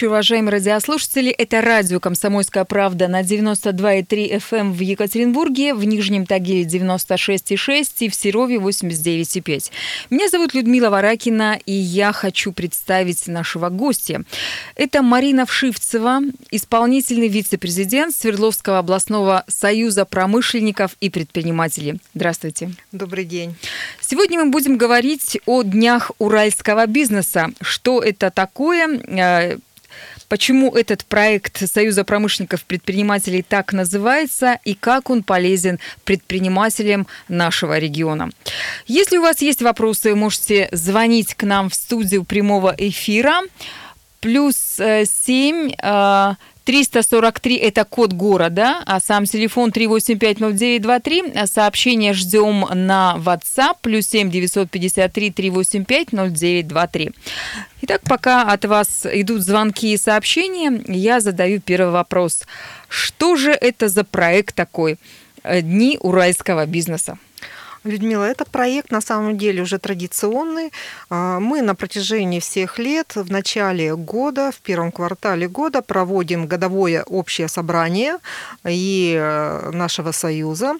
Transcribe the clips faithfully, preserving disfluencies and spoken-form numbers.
Добрый вечер, уважаемые радиослушатели. Это радио «Комсомольская правда» на девяносто два и три эф эм в Екатеринбурге, в Нижнем Тагиле девяносто шесть и шесть и в Серове восемьдесят девять и пять. Меня зовут Людмила Варакина, и я хочу представить нашего гостя. Это Марина Вшивцева, исполнительный вице-президент Свердловского областного союза промышленников и предпринимателей. Здравствуйте. Добрый день. Сегодня мы будем говорить о днях уральского бизнеса. Что это такое? Почему этот проект Союза промышленников и предпринимателей так называется и как он полезен предпринимателям нашего региона? Если у вас есть вопросы, можете звонить к нам в студию прямого эфира. плюс семь триста сорок три – это код города, а сам телефон три восемь пять ноль девять два три. Сообщение ждем на WhatsApp плюс семь девятьсот пятьдесят три триста восемьдесят пять ноль девять двадцать три. Итак, пока от вас идут звонки и сообщения, я задаю первый вопрос. Что же это за проект такой «Дни уральского бизнеса»? Людмила, это проект на самом деле уже традиционный. Мы на протяжении всех лет в начале года, в первом квартале года проводим годовое общее собрание и нашего союза.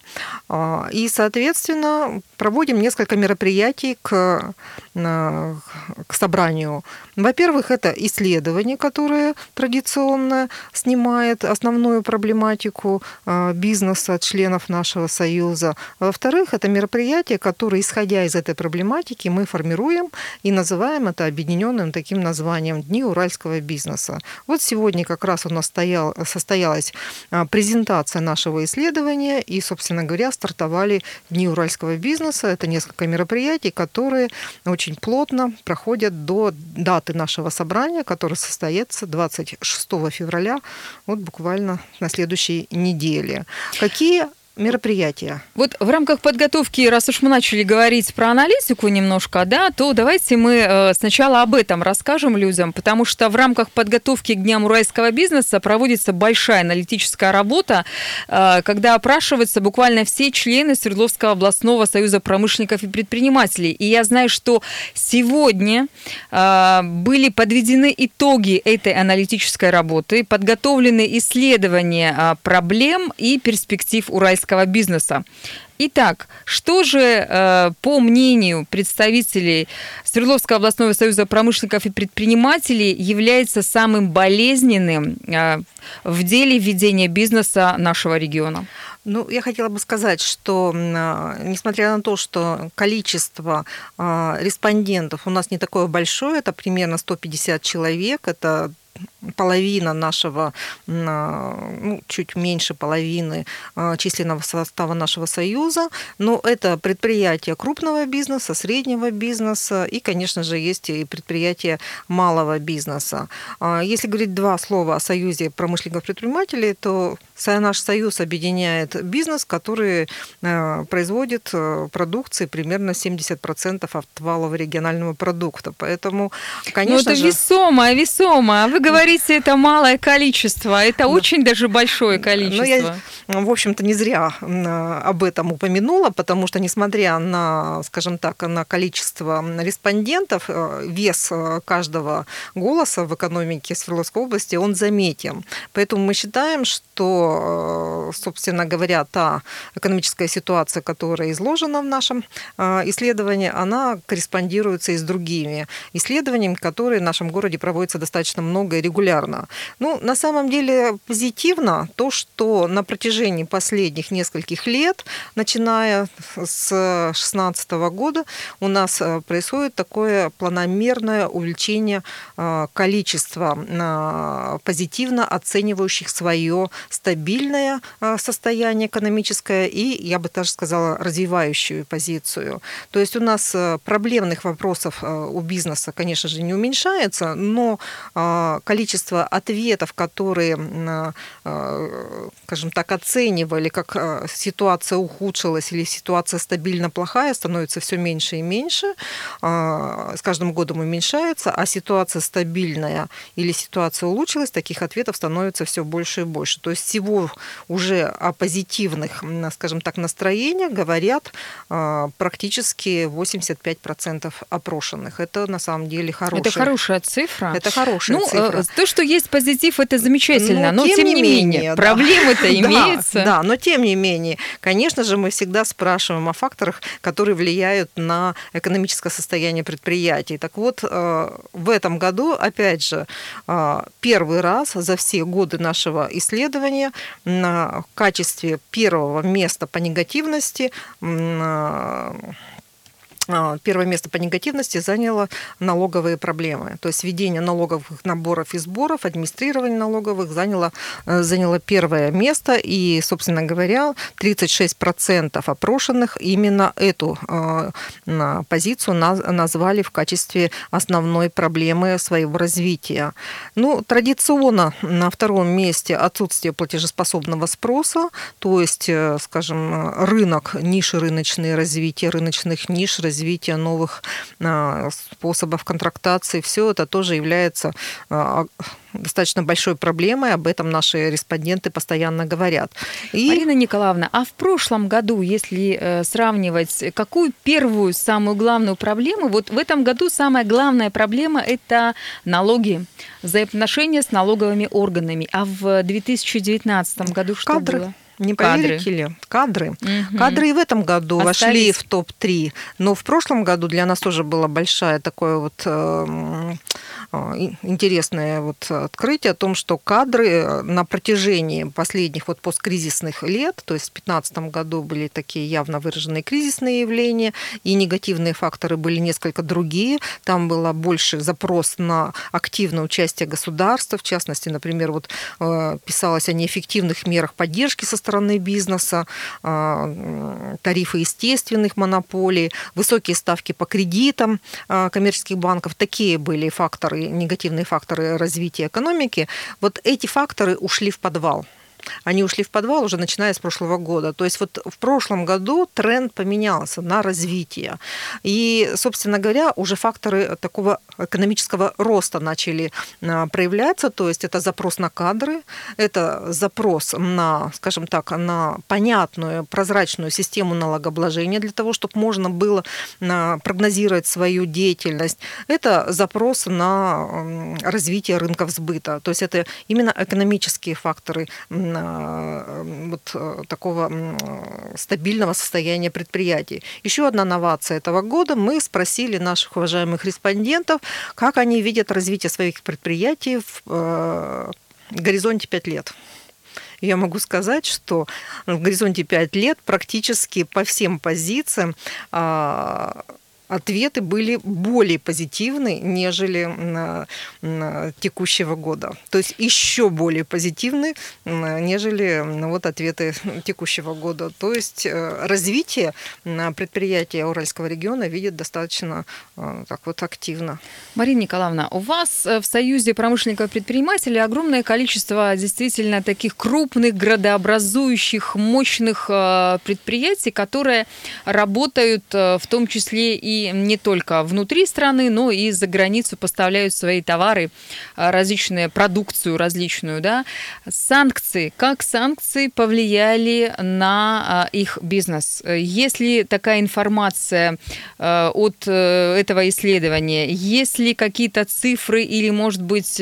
И, соответственно, проводим несколько мероприятий к, к собранию. Во-первых, это исследование, которое традиционно снимает основную проблематику бизнеса членов нашего союза. Во-вторых, это мероприятие, Мероприятия, которые, исходя из этой проблематики, мы формируем и называем это объединенным таким названием «Дни уральского бизнеса». Вот сегодня как раз у нас стоял, состоялась презентация нашего исследования и, собственно говоря, стартовали «Дни уральского бизнеса». Это несколько мероприятий, которые очень плотно проходят до даты нашего собрания, которое состоится двадцать шестого февраля, вот буквально на следующей неделе. Какие мероприятия? Вот в рамках подготовки, раз уж мы начали говорить про аналитику немножко, да, то давайте мы сначала об этом расскажем людям, потому что в рамках подготовки к Дням уральского бизнеса проводится большая аналитическая работа, когда опрашиваются буквально все члены Свердловского областного союза промышленников и предпринимателей. И я знаю, что сегодня были подведены итоги этой аналитической работы, подготовлены исследования проблем и перспектив уральского бизнеса. Итак, что же, по мнению представителей Свердловского областного союза промышленников и предпринимателей, является самым болезненным в деле ведения бизнеса нашего региона? Ну, я хотела бы сказать, что несмотря на то, что количество респондентов у нас не такое большое, это примерно сто пятьдесят человек, это половина нашего, ну, чуть меньше половины численного состава нашего союза, но это предприятия крупного бизнеса, среднего бизнеса и, конечно же, есть и предприятия малого бизнеса. Если говорить два слова о союзе промышленников-предпринимателей, то наш союз объединяет бизнес, который производит продукции примерно семьдесят процентов от валового регионального продукта. Поэтому, конечно, но это же... весомо, весомо. Вы говорите, это малое количество, это но... очень даже большое количество. Но я, в общем-то, не зря об этом упомянула, потому что, несмотря на, скажем так, на количество респондентов, вес каждого голоса в экономике Свердловской области, он заметен. Поэтому мы считаем, что, собственно говоря, та экономическая ситуация, которая изложена в нашем исследовании, она корреспондируется и с другими исследованиями, которые в нашем городе проводятся достаточно много и регулярно. Ну, на самом деле позитивно то, что на протяжении последних нескольких лет, начиная с две тысячи шестнадцатого года, у нас происходит такое планомерное увеличение количества позитивно оценивающих свое стабильность, стабильное состояние экономическое и, я бы даже сказала, развивающую позицию. То есть у нас проблемных вопросов у бизнеса, конечно же, не уменьшается, но количество ответов, которые, скажем так, оценивали, как ситуация ухудшилась или ситуация стабильно плохая, становится все меньше и меньше, с каждым годом уменьшается, а ситуация стабильная или ситуация улучшилась, таких ответов становится все больше и больше. То есть сегодня уже о позитивных, скажем так, настроениях говорят практически восемьдесят пять процентов опрошенных. Это на самом деле хорошая. Это хорошая цифра. Это хорошая ну, цифра. партнера. То, что есть позитив, это замечательно, но, но тем, тем не менее, менее да. проблемы-то имеются. Да, да, но тем не менее, конечно же, мы всегда спрашиваем о факторах, которые влияют на экономическое состояние предприятий. Так вот, в этом году, опять же, первый раз за все годы нашего исследования в качестве первого места по негативности Первое место по негативности заняло налоговые проблемы. То есть введение налоговых наборов и сборов, администрирование налоговых заняло, заняло первое место. И, собственно говоря, тридцать шесть процентов опрошенных именно эту позицию назвали в качестве основной проблемы своего развития. Ну, традиционно на втором месте отсутствие платежеспособного спроса, то есть, скажем, рынок, ниши рыночные, развитие рыночных ниш, развитие развития новых способов контрактации, все это тоже является достаточно большой проблемой, об этом наши респонденты постоянно говорят. И... Марина Николаевна, а в прошлом году, если сравнивать, какую первую, самую главную проблему, вот в этом году самая главная проблема – это налоги, взаимоотношения с налоговыми органами, а в две тысячи девятнадцатом году что Кадры. было? Не поверите ли? Кадры. Угу. Кадры и в этом году Остались. вошли в топ три. Но в прошлом году для нас тоже было большое такое вот э, интересное вот открытие о том, что кадры на протяжении последних вот посткризисных лет, то есть в две тысячи пятнадцатом году были такие явно выраженные кризисные явления, и негативные факторы были несколько другие. Там был больше запрос на активное участие государства. В частности, например, вот э, писалось о неэффективных мерах поддержки со стороны стороны бизнеса, тарифы естественных монополий, высокие ставки по кредитам коммерческих банков. Такие были факторы, негативные факторы развития экономики. Вот эти факторы ушли в подвал. Они ушли в подвал уже начиная с прошлого года. То есть вот в прошлом году тренд поменялся на развитие. И, собственно говоря, уже факторы такого экономического роста начали проявляться. То есть это запрос на кадры, это запрос на, скажем так, на понятную, прозрачную систему налогообложения для того, чтобы можно было прогнозировать свою деятельность. Это запрос на развитие рынков сбыта. То есть это именно экономические факторы вот такого стабильного состояния предприятий. Еще одна новация этого года. Мы спросили наших уважаемых респондентов, как они видят развитие своих предприятий в э, горизонте пяти лет. Я могу сказать, что в горизонте пяти лет практически по всем позициям э, ответы были более позитивны, нежели на, на текущего года. То есть еще более позитивны, нежели вот ответы текущего года. То есть развитие предприятия Уральского региона видит достаточно так вот активно. Марина Николаевна, у вас в Союзе промышленников и предпринимателей огромное количество действительно таких крупных, градообразующих, мощных предприятий, которые работают в том числе и И не только внутри страны, но и за границу поставляют свои товары, различные, продукцию различную. Да? Санкции. Как санкции повлияли на их бизнес? Есть ли такая информация от этого исследования? Есть ли какие-то цифры или, может быть,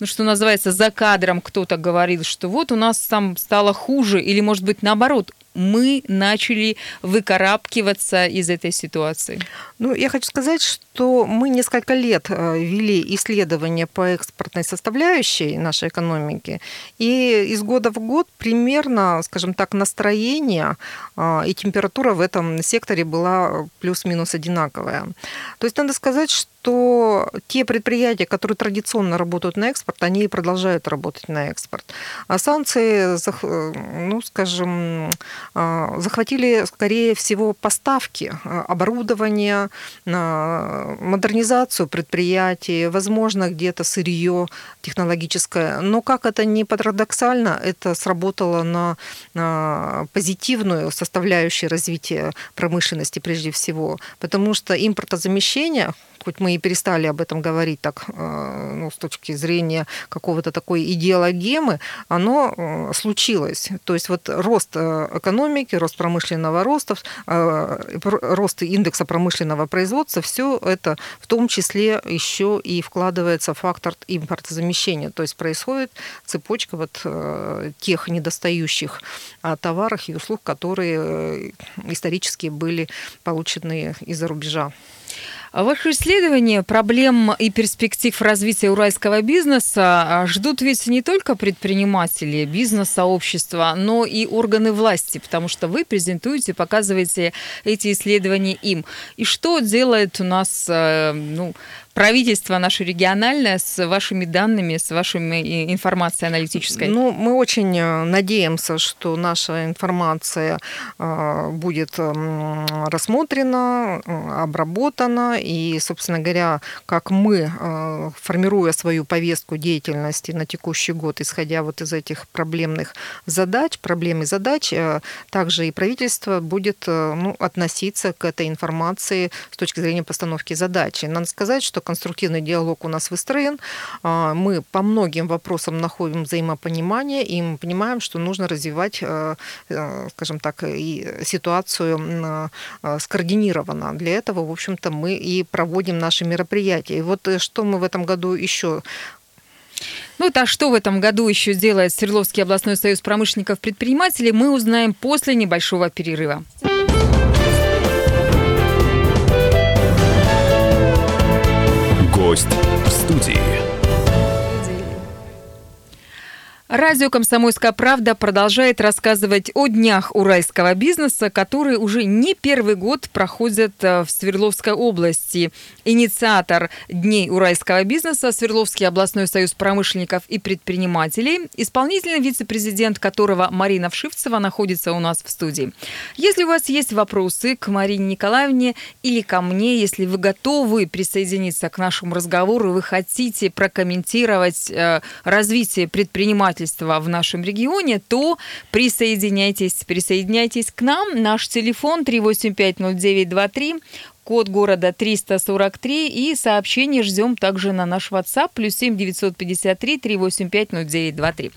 ну, что называется, за кадром кто-то говорил, что вот у нас там стало хуже, или, может быть, наоборот, мы начали выкарабкиваться из этой ситуации? Ну, я хочу сказать, что мы несколько лет вели исследования по экспортной составляющей нашей экономики, и из года в год примерно, скажем так, настроение и температура в этом секторе была плюс-минус одинаковая. То есть надо сказать, что то те предприятия, которые традиционно работают на экспорт, они и продолжают работать на экспорт. А санкции, ну, скажем, захватили, скорее всего, поставки, оборудование, модернизацию предприятий, возможно, где-то сырье технологическое. Но, как это ни парадоксально, это сработало на, на позитивную составляющую развития промышленности прежде всего, потому что импортозамещение, хоть мы и перестали об этом говорить так, ну, с точки зрения какого-то такой идеологемы, оно случилось. То есть вот рост экономики, рост промышленного роста, рост индекса промышленного производства, все это в том числе еще и вкладывается фактор импортозамещения. То есть происходит цепочка вот тех недостающих товаров и услуг, которые исторически были получены из-за рубежа. Ваше исследование проблем и перспектив развития уральского бизнеса ждут ведь не только предприниматели, бизнес-сообщества, но и органы власти, потому что вы презентуете, показываете эти исследования им. И что делает у нас ну, правительство наше региональное с вашими данными, с вашей информацией аналитической? Ну, мы очень надеемся, что наша информация будет рассмотрена, обработана. И, собственно говоря, как мы, формируя свою повестку деятельности на текущий год, исходя вот из этих проблемных задач, проблем и задач, также и правительство будет ну, относиться к этой информации с точки зрения постановки задачи. Надо сказать, что конструктивный диалог у нас выстроен. Мы по многим вопросам находим взаимопонимание, и мы понимаем, что нужно развивать, скажем так, и ситуацию скоординированно. Для этого, в общем-то, мы и проводим наши мероприятия. И вот что мы в этом году еще... Ну, вот, а что в этом году еще делает Свердловский областной союз промышленников и предпринимателей, мы узнаем после небольшого перерыва. Гость в студии. Радио «Комсомольская правда» продолжает рассказывать о днях уральского бизнеса, которые уже не первый год проходят в Свердловской области. Инициатор Дней уральского бизнеса – Свердловский областной союз промышленников и предпринимателей, исполнительный вице-президент которого Марина Вшивцева находится у нас в студии. Если у вас есть вопросы к Марине Николаевне или ко мне, если вы готовы присоединиться к нашему разговору, вы хотите прокомментировать развитие предпринимательства в нашем регионе, то присоединяйтесь, присоединяйтесь к нам. Наш телефон три восемь пять ноль девять два три, код города триста сорок три, и сообщения ждем также на наш WhatsApp плюс семь девятьсот пятьдесят три триста восемьдесят пять ноль девятьсот двадцать три.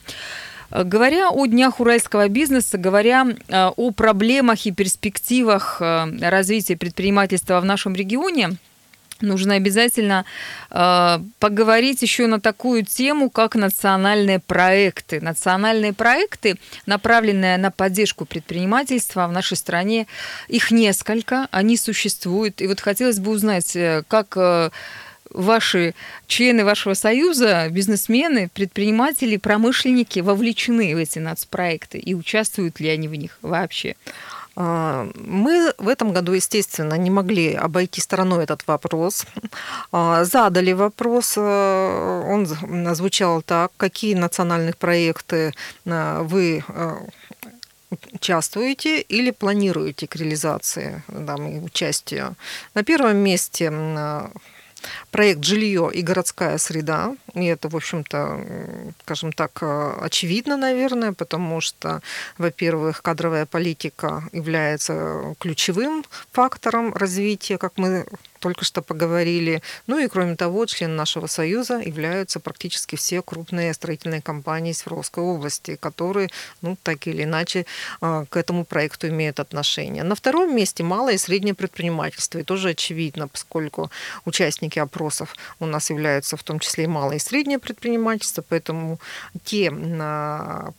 Говоря о днях уральского бизнеса, говоря о проблемах и перспективах развития предпринимательства в нашем регионе, нужно обязательно э, поговорить еще на такую тему, как национальные проекты. Национальные проекты, направленные на поддержку предпринимательства в нашей стране, их несколько, они существуют. И вот хотелось бы узнать, как э, ваши члены вашего союза, бизнесмены, предприниматели, промышленники вовлечены в эти нацпроекты и участвуют ли они в них вообще? Мы в этом году, естественно, не могли обойти стороной этот вопрос. Задали вопрос, он звучал так: какие национальные проекты вы участвуете или планируете к реализации, там, и участию? На первом месте проект «Жилье и городская среда». И это, в общем-то, скажем так, очевидно, наверное, потому что, во-первых, кадровая политика является ключевым фактором развития, как мы только что поговорили. Ну и, кроме того, членом нашего союза являются практически все крупные строительные компании Свердловской области, которые, ну, так или иначе, к этому проекту имеют отношение. На втором месте малое и среднее предпринимательство. И тоже очевидно, поскольку участники опросов у нас являются в том числе и малое и среднее предпринимательство, поэтому те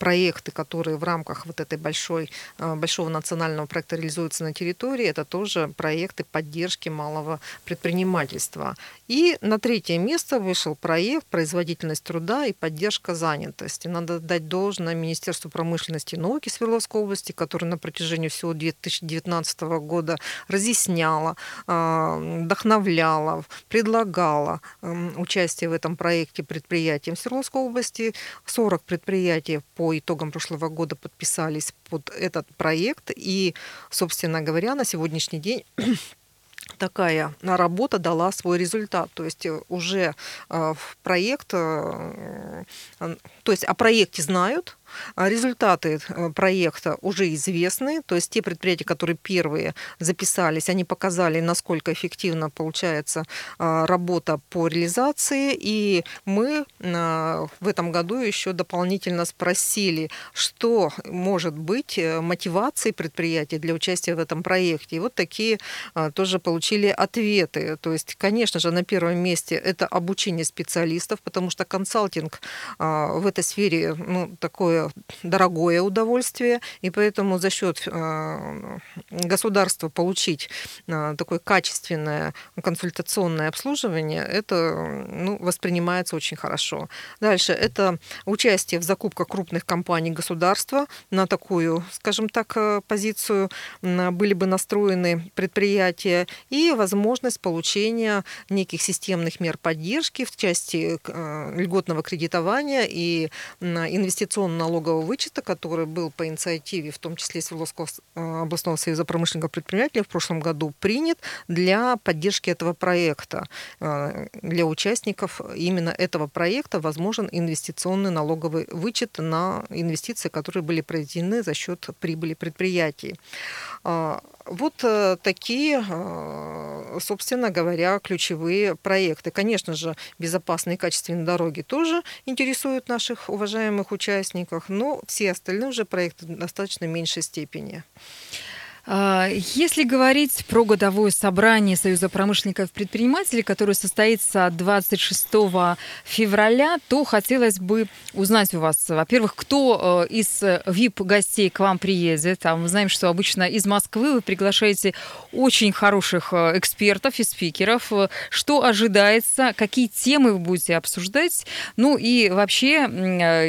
проекты, которые в рамках вот этой большой, большого национального проекта реализуются на территории, это тоже проекты поддержки малого предпринимательства. И на третье место вышел проект «Производительность труда и поддержка занятости». Надо дать должное Министерству промышленности и науки Свердловской области, которое на протяжении всего две тысячи девятнадцатого года разъясняло, вдохновляло, предлагало участие в этом проекте предприятиям Свердловской области. сорок предприятий по итогам прошлого года подписались под этот проект. И, собственно говоря, на сегодняшний день такая работа дала свой результат. То есть уже в проект, то есть о проекте знают, Результаты проекта уже известны, то есть те предприятия, которые первые записались, они показали, насколько эффективно получается работа по реализации, и мы в этом году еще дополнительно спросили, что может быть мотивацией предприятий для участия в этом проекте. И вот такие тоже получили ответы. То есть, конечно же, на первом месте это обучение специалистов, потому что консалтинг в этой сфере, ну, такое дорогое удовольствие, и поэтому за счет государства получить такое качественное консультационное обслуживание, это, ну, воспринимается очень хорошо. Дальше это участие в закупках крупных компаний государства. На такую, скажем так, позицию были бы настроены предприятия, и возможность получения неких системных мер поддержки в части льготного кредитования и инвестиционно-налогового вычета, который был по инициативе, в том числе Свердловского областного союза промышленников и предпринимателей, в прошлом году принят для поддержки этого проекта. Для участников именно этого проекта возможен инвестиционный налоговый вычет на инвестиции, которые были произведены за счет прибыли предприятий. Вот такие, собственно говоря, ключевые проекты. Конечно же, безопасные и качественные дороги тоже интересуют наших уважаемых участников, но все остальные уже проекты в достаточно меньшей степени. Если говорить про годовое собрание Союза промышленников и предпринимателей, которое состоится двадцать шестого февраля, то хотелось бы узнать у вас, во-первых, кто из ви ай пи-гостей к вам приедет. А мы знаем, что обычно из Москвы вы приглашаете очень хороших экспертов и спикеров. Что ожидается, какие темы вы будете обсуждать? Ну и вообще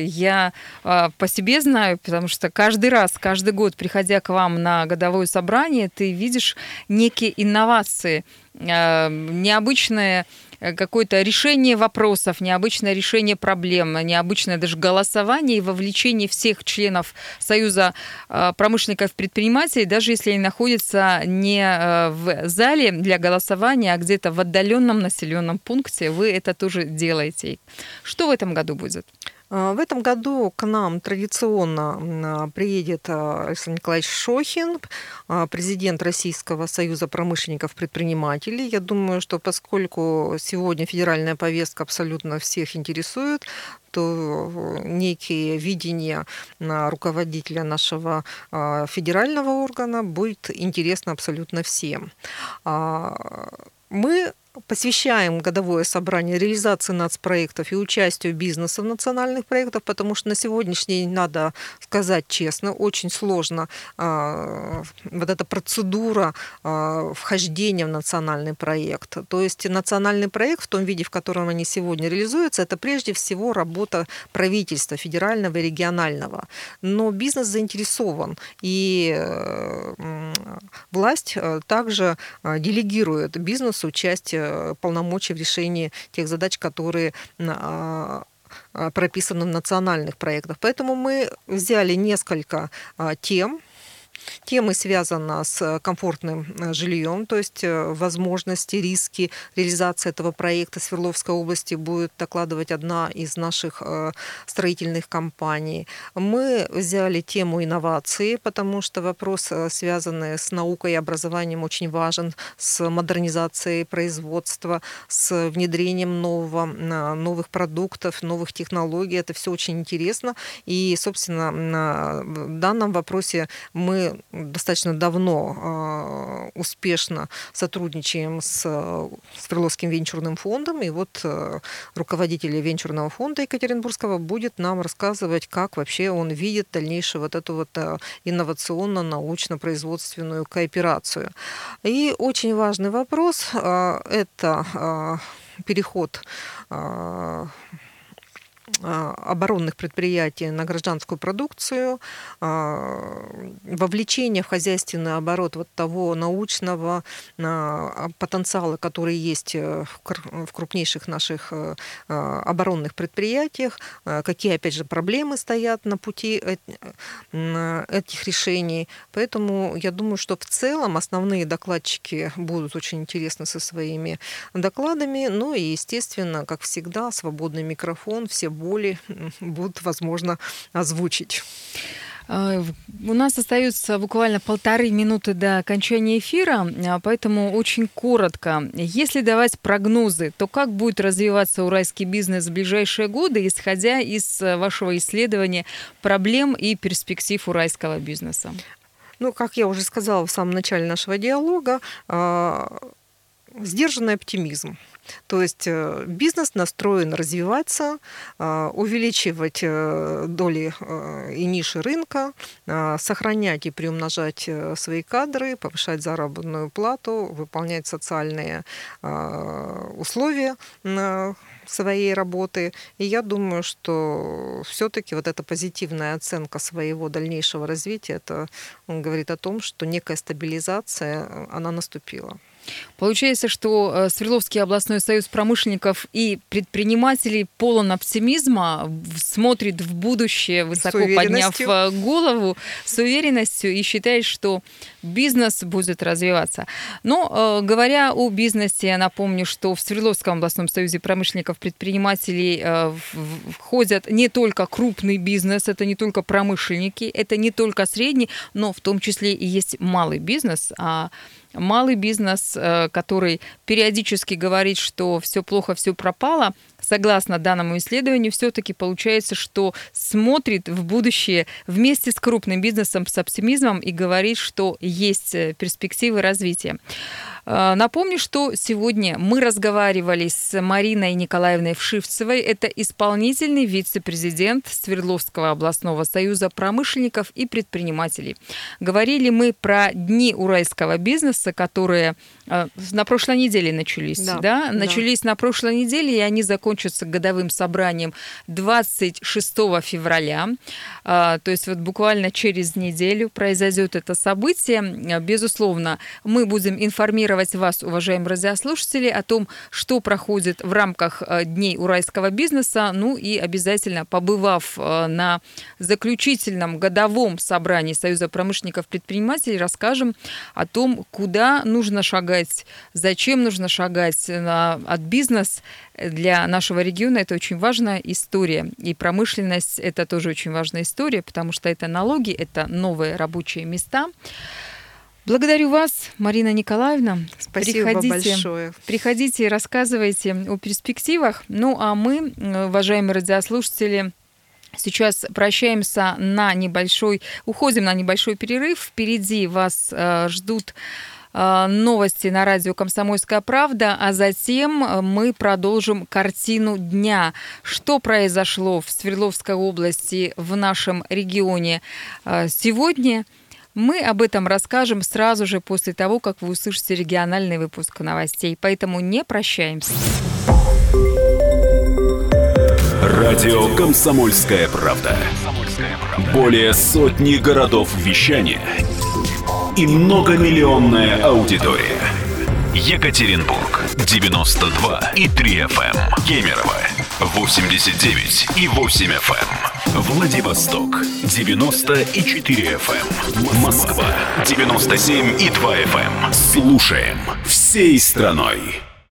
я по себе знаю, потому что каждый раз, каждый год, приходя к вам на годовое собрание, ты видишь некие инновации, необычное какое-то решение вопросов, необычное решение проблем, необычное даже голосование и вовлечение всех членов Союза промышленников и предпринимателей, даже если они находятся не в зале для голосования, а где-то в отдаленном населенном пункте, вы это тоже делаете. Что в этом году будет? В этом году к нам традиционно приедет Александр Николаевич Шохин, президент Российского союза промышленников и предпринимателей. Я думаю, что поскольку сегодня федеральная повестка абсолютно всех интересует, то некие видения руководителя нашего федерального органа будет интересно абсолютно всем. Мы посвящаем годовое собрание реализации нацпроектов и участию бизнеса в национальных проектах, потому что на сегодняшний день, надо сказать честно, очень сложно а, вот эта процедура а, вхождения в национальный проект. То есть национальный проект в том виде, в котором они сегодня реализуются, это прежде всего работа правительства федерального и регионального. Но бизнес заинтересован, и власть также делегирует бизнесу часть полномочий в решении тех задач, которые прописаны в национальных проектах. Поэтому мы взяли несколько тем. Тема связана с комфортным жильем, то есть возможности, риски реализации этого проекта Свердловской области будет докладывать одна из наших строительных компаний. Мы взяли тему инновации, потому что вопрос, связанный с наукой и образованием, очень важен, с модернизацией производства, с внедрением нового, новых продуктов, новых технологий. Это все очень интересно. И, собственно, в данном вопросе мы достаточно давно э, успешно сотрудничаем с э, Свердловским венчурным фондом. И вот э, руководитель венчурного фонда екатеринбургского будет нам рассказывать, как вообще он видит дальнейшую вот эту вот э, инновационно-научно-производственную кооперацию. И очень важный вопрос э, – это э, переход э, оборонных предприятий на гражданскую продукцию, вовлечение в хозяйственный оборот вот того научного потенциала, который есть в крупнейших наших оборонных предприятиях, какие, опять же, проблемы стоят на пути этих решений. Поэтому я думаю, что в целом основные докладчики будут очень интересны со своими докладами, ну и, естественно, как всегда, свободный микрофон, все будут боли будут, возможно, озвучить. У нас остается буквально полторы минуты до окончания эфира, поэтому очень коротко. Если давать прогнозы, то как будет развиваться уральский бизнес в ближайшие годы, исходя из вашего исследования проблем и перспектив уральского бизнеса? Ну, как я уже сказала в самом начале нашего диалога, сдержанный оптимизм. То есть бизнес настроен развиваться, увеличивать доли и ниши рынка, сохранять и приумножать свои кадры, повышать заработную плату, выполнять социальные условия своей работы. И я думаю, что все-таки вот эта позитивная оценка своего дальнейшего развития, это говорит о том, что некая стабилизация, она наступила. Получается, что Свердловский областной союз промышленников и предпринимателей полон оптимизма, смотрит в будущее, высоко подняв голову, с уверенностью и считает, что бизнес будет развиваться. Но, говоря о бизнесе, я напомню, что в Свердловском областном союзе промышленников и предпринимателей входят не только крупный бизнес, это не только промышленники, это не только средний, но в том числе и есть малый бизнес, а малый бизнес, который периодически говорит, что все плохо, все пропало, согласно данному исследованию, все-таки получается, что смотрит в будущее вместе с крупным бизнесом, с оптимизмом и говорит, что есть перспективы развития. Напомню, что сегодня мы разговаривали с Мариной Николаевной Вшивцевой. Это исполнительный вице-президент Свердловского областного союза промышленников и предпринимателей. Говорили мы про Дни уральского бизнеса, которые на прошлой неделе начались. Да, да? Начались да. на прошлой неделе, и они закончатся годовым собранием двадцать шестого февраля. То есть вот буквально через неделю произойдет это событие. Безусловно, мы будем информировать вас, уважаемые радиослушатели, о том, что проходит в рамках Дней уральского бизнеса. Ну и обязательно, побывав на заключительном годовом собрании Союза промышленников и предпринимателей, расскажем о том, куда нужно шагать, зачем нужно шагать от бизнеса. Для нашего региона это очень важная история. И промышленность – это тоже очень важная история, потому что это налоги, это новые рабочие места. Благодарю вас, Марина Николаевна. Спасибо приходите, большое. Приходите и рассказывайте о перспективах. Ну, а мы, уважаемые радиослушатели, сейчас прощаемся на небольшой... Уходим на небольшой перерыв. Впереди вас ждут новости на радио «Комсомольская правда», а затем мы продолжим картину дня. Что произошло в Свердловской области, в нашем регионе сегодня? Мы об этом расскажем сразу же после того, как вы услышите региональный выпуск новостей. Поэтому не прощаемся. Радио «Комсомольская правда». Более сотни городов вещания и многомиллионная аудитория. Екатеринбург, девяносто два и три эф эм. Кемерово, восемьдесят девять и восемь эф эм. Владивосток, девяносто и четыре эф эм. Москва, девяносто семь и два эф эм. Слушаем всей страной.